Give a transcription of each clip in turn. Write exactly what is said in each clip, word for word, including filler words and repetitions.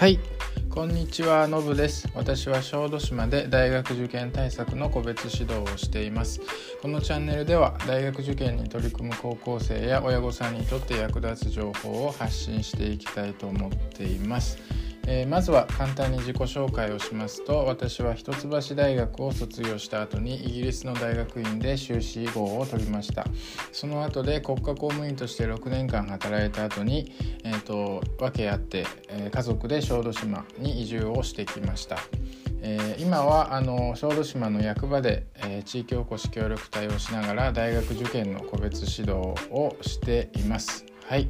はい、こんにちは、のぶです。私は小豆島で大学受験対策の個別指導をしています。このチャンネルでは大学受験に取り組む高校生や親御さんにとって役立つ情報を発信していきたいと思っています。えー、まずは簡単に自己紹介をしますと、私は一橋大学を卒業した後にイギリスの大学院で修士号を取りました。その後で国家公務員としてろくねんかん働いた後に、えー、と訳あって、えー、家族で小豆島に移住をしてきました。えー、今はあの小豆島の役場で、えー、地域おこし協力隊をしながら大学受験の個別指導をしています。はい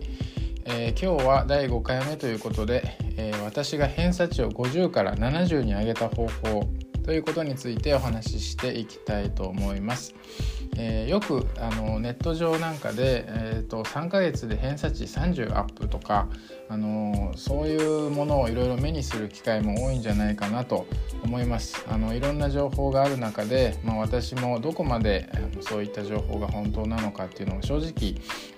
えー、今日はだいごかいめということで、えー、私が偏差値をごじゅうからななじゅうに上げた方法ということについてお話ししていきたいと思います。えー、よくあのネット上なんかで、えー、とさんかげつで偏差値さんじゅうアップとか、あのー、そういうものをいろいろ目にする機会も多いんじゃないかなと思います。あのいろんな情報がある中で、まあ、私もどこまでそういった情報が本当なのかっていうのは正直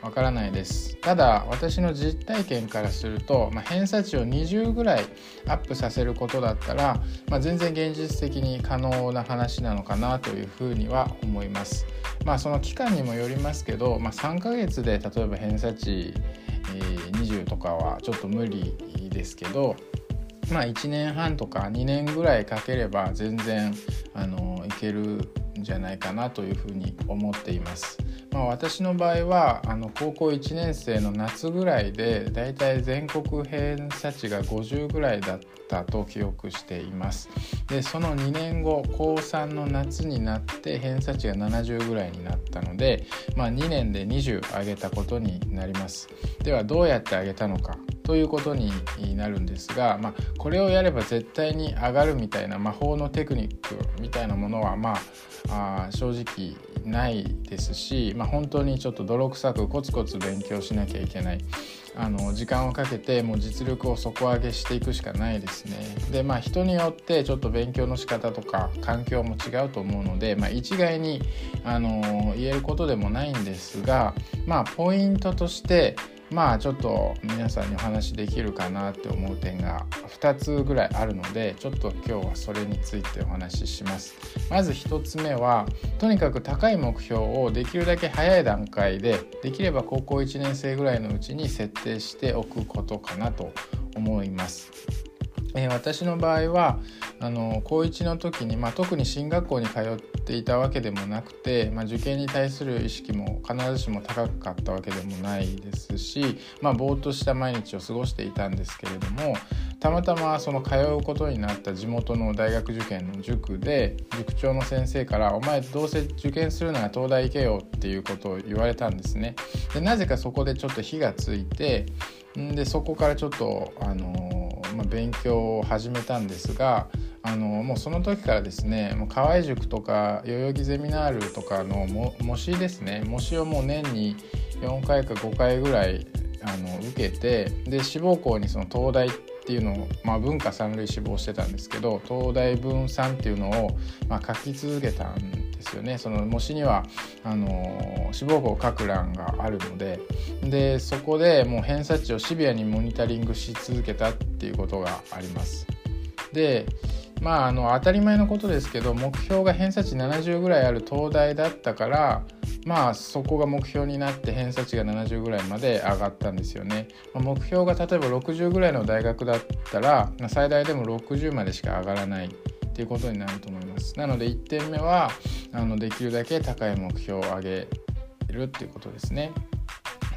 わからないです。ただ私の実体験からすると、まあ、偏差値をにじゅうぐらいアップさせることだったら、まあ、全然現実的に可能な話なのかなというふうには思います。まあ、その期間にもよりますけど、まあ、さんかげつで例えば偏差値にじゅうとかはちょっと無理ですけど、まあ、いちねんはんとかにねんぐらいかければ全然あのいけるんじゃないかなというふうに思っています。まあ、私の場合はあの高校いちねんせいの夏ぐらいでだいたい全国偏差値がごじゅうぐらいだったと記憶しています。でそのにねんごこうさんの夏になって偏差値がななじゅうぐらいになったので、まあ、にねんでにじゅう上げたことになります。ではどうやって上げたのかということになるんですが、まあ、これをやれば絶対に上がるみたいな魔法のテクニックみたいなものは、まあ、あ正直ないですし、まあ、本当にちょっと泥臭くコツコツ勉強しなきゃいけない、あの時間をかけてもう実力を底上げしていくしかないですね。で、まあ、人によってちょっと勉強の仕方とか環境も違うと思うので、まあ、一概にあの言えることでもないんですが、まあ、ポイントとしてまあちょっと皆さんにお話できるかなって思う点がふたつぐらいあるので、ちょっと今日はそれについてお話しします。まずひとつめは、とにかく高い目標をできるだけ早い段階で、できれば高校いちねんせいぐらいのうちに設定しておくことかなと思います。えー、私の場合はあのこういちの時に、まあ、特に進学校に通っていたわけでもなくて、まあ、受験に対する意識も必ずしも高かったわけでもないですし、まあ、ぼーっとした毎日を過ごしていたんですけれども、たまたまその通うことになった地元の大学受験の塾で塾長の先生から「お前どうせ受験するなら東大行けよ」っていうことを言われたんですね。でなぜかそこでちょっと火がついて、んでそこからちょっとあの、まあ、勉強を始めたんですが、あのもうその時からですね、もう河合塾とか代々木ゼミナールとかのも模試ですね、模試をもう年によんかいかごかいぐらいあの受けて、で志望校にその東大っていうのを、まあ、文化三類志望してたんですけど、東大文三っていうのを、まあ、書き続けたんですよね。その模試にはあの志望校を書く欄があるので、でそこでもう偏差値をシビアにモニタリングし続けたっていうことがあります。でまあ、あの当たり前のことですけど、目標が偏差値ななじゅうぐらいある東大だったから、まあそこが目標になって偏差値がななじゅうぐらいまで上がったんですよね。目標が例えばろくじゅうぐらいの大学だったら、最大でもろくじゅうまでしか上がらないっていうことになると思います。なのでいってんめはあのできるだけ高い目標を上げるっていうことですね。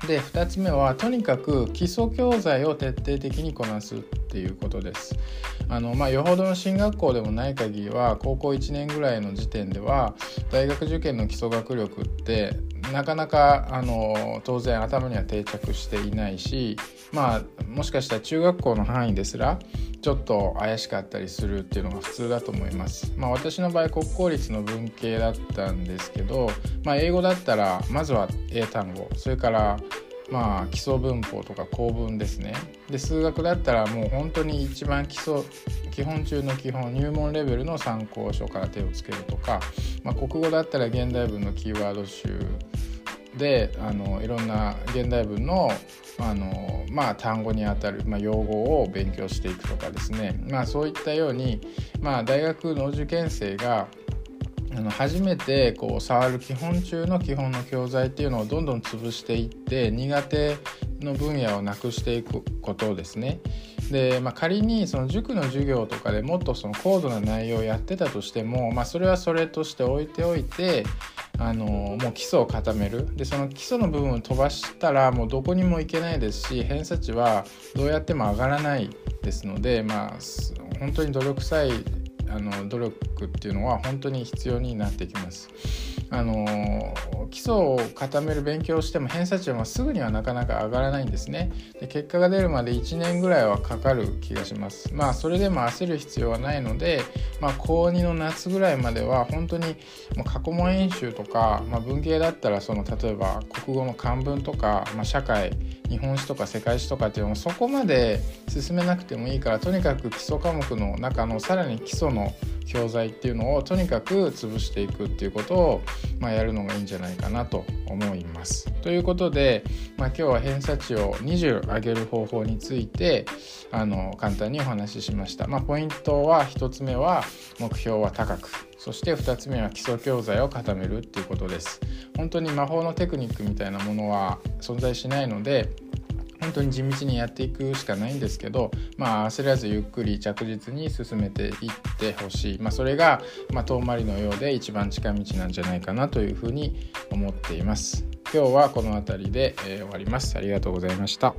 でふたつめは、とにかく基礎教材を徹底的にこなすっていうことです。あの、まあ、よほどの進学校でもない限りは、高校いちねんぐらいの時点では大学受験の基礎学力ってなかなかあの当然頭には定着していないし、まあ、もしかしたら中学校の範囲ですらちょっと怪しかったりするっていうのが普通だと思います。まあ、私の場合国公立の文系だったんですけど、まあ、英語だったらまずは英単語、それからまあ基礎文法とか構文ですね。で数学だったらもう本当に一番基礎、基本中の基本、入門レベルの参考書から手をつけるとか、まあ、国語だったら現代文のキーワード集であのいろんな現代文の、あの、まあ、単語にあたる、まあ、用語を勉強していくとかですね、まあ、そういったように、まあ、大学の受験生があの初めてこう触る基本中の基本の教材っていうのをどんどん潰していって苦手の分野をなくしていくことですね。で、まあ、仮にその塾の授業とかでもっとその高度な内容をやってたとしても、まあ、それはそれとして置いておいてあのもう基礎を固める。でその基礎の部分を飛ばしたらもうどこにも行けないですし偏差値はどうやっても上がらないですので、まあ、本当に努力さえあの努力っていうのは本当に必要になってきます。あの基礎を固める勉強をしても偏差値はすぐにはなかなか上がらないんですね。で結果が出るまでいちねんぐらいはかかる気がします。まあそれでも焦る必要はないので、まあ、高にの夏ぐらいまでは本当にもう過去問演習とか、まあ、文系だったらその例えば国語の漢文とか、まあ、社会日本史とか世界史とかっていうのをそこまで進めなくてもいいからとにかく基礎科目の中のさらに基礎の教材っていうのをとにかく潰していくっていうことを、まあ、やるのがいいんじゃないかなと思います。ということで、まあ、今日は偏差値をにじゅう上げる方法についてあの簡単にお話ししました。まあ、ポイントはひとつめは目標は高く、そしてふたつめは基礎教材を固めるっていうことです。本当に魔法のテクニックみたいなものは存在しないので本当に地道にやっていくしかないんですけど、まあ、焦らずゆっくり着実に進めていってほしい、まあ、それが、まあ、遠回りのようで一番近道なんじゃないかなというふうに思っています。今日はこの辺りで、えー、終わります。ありがとうございました。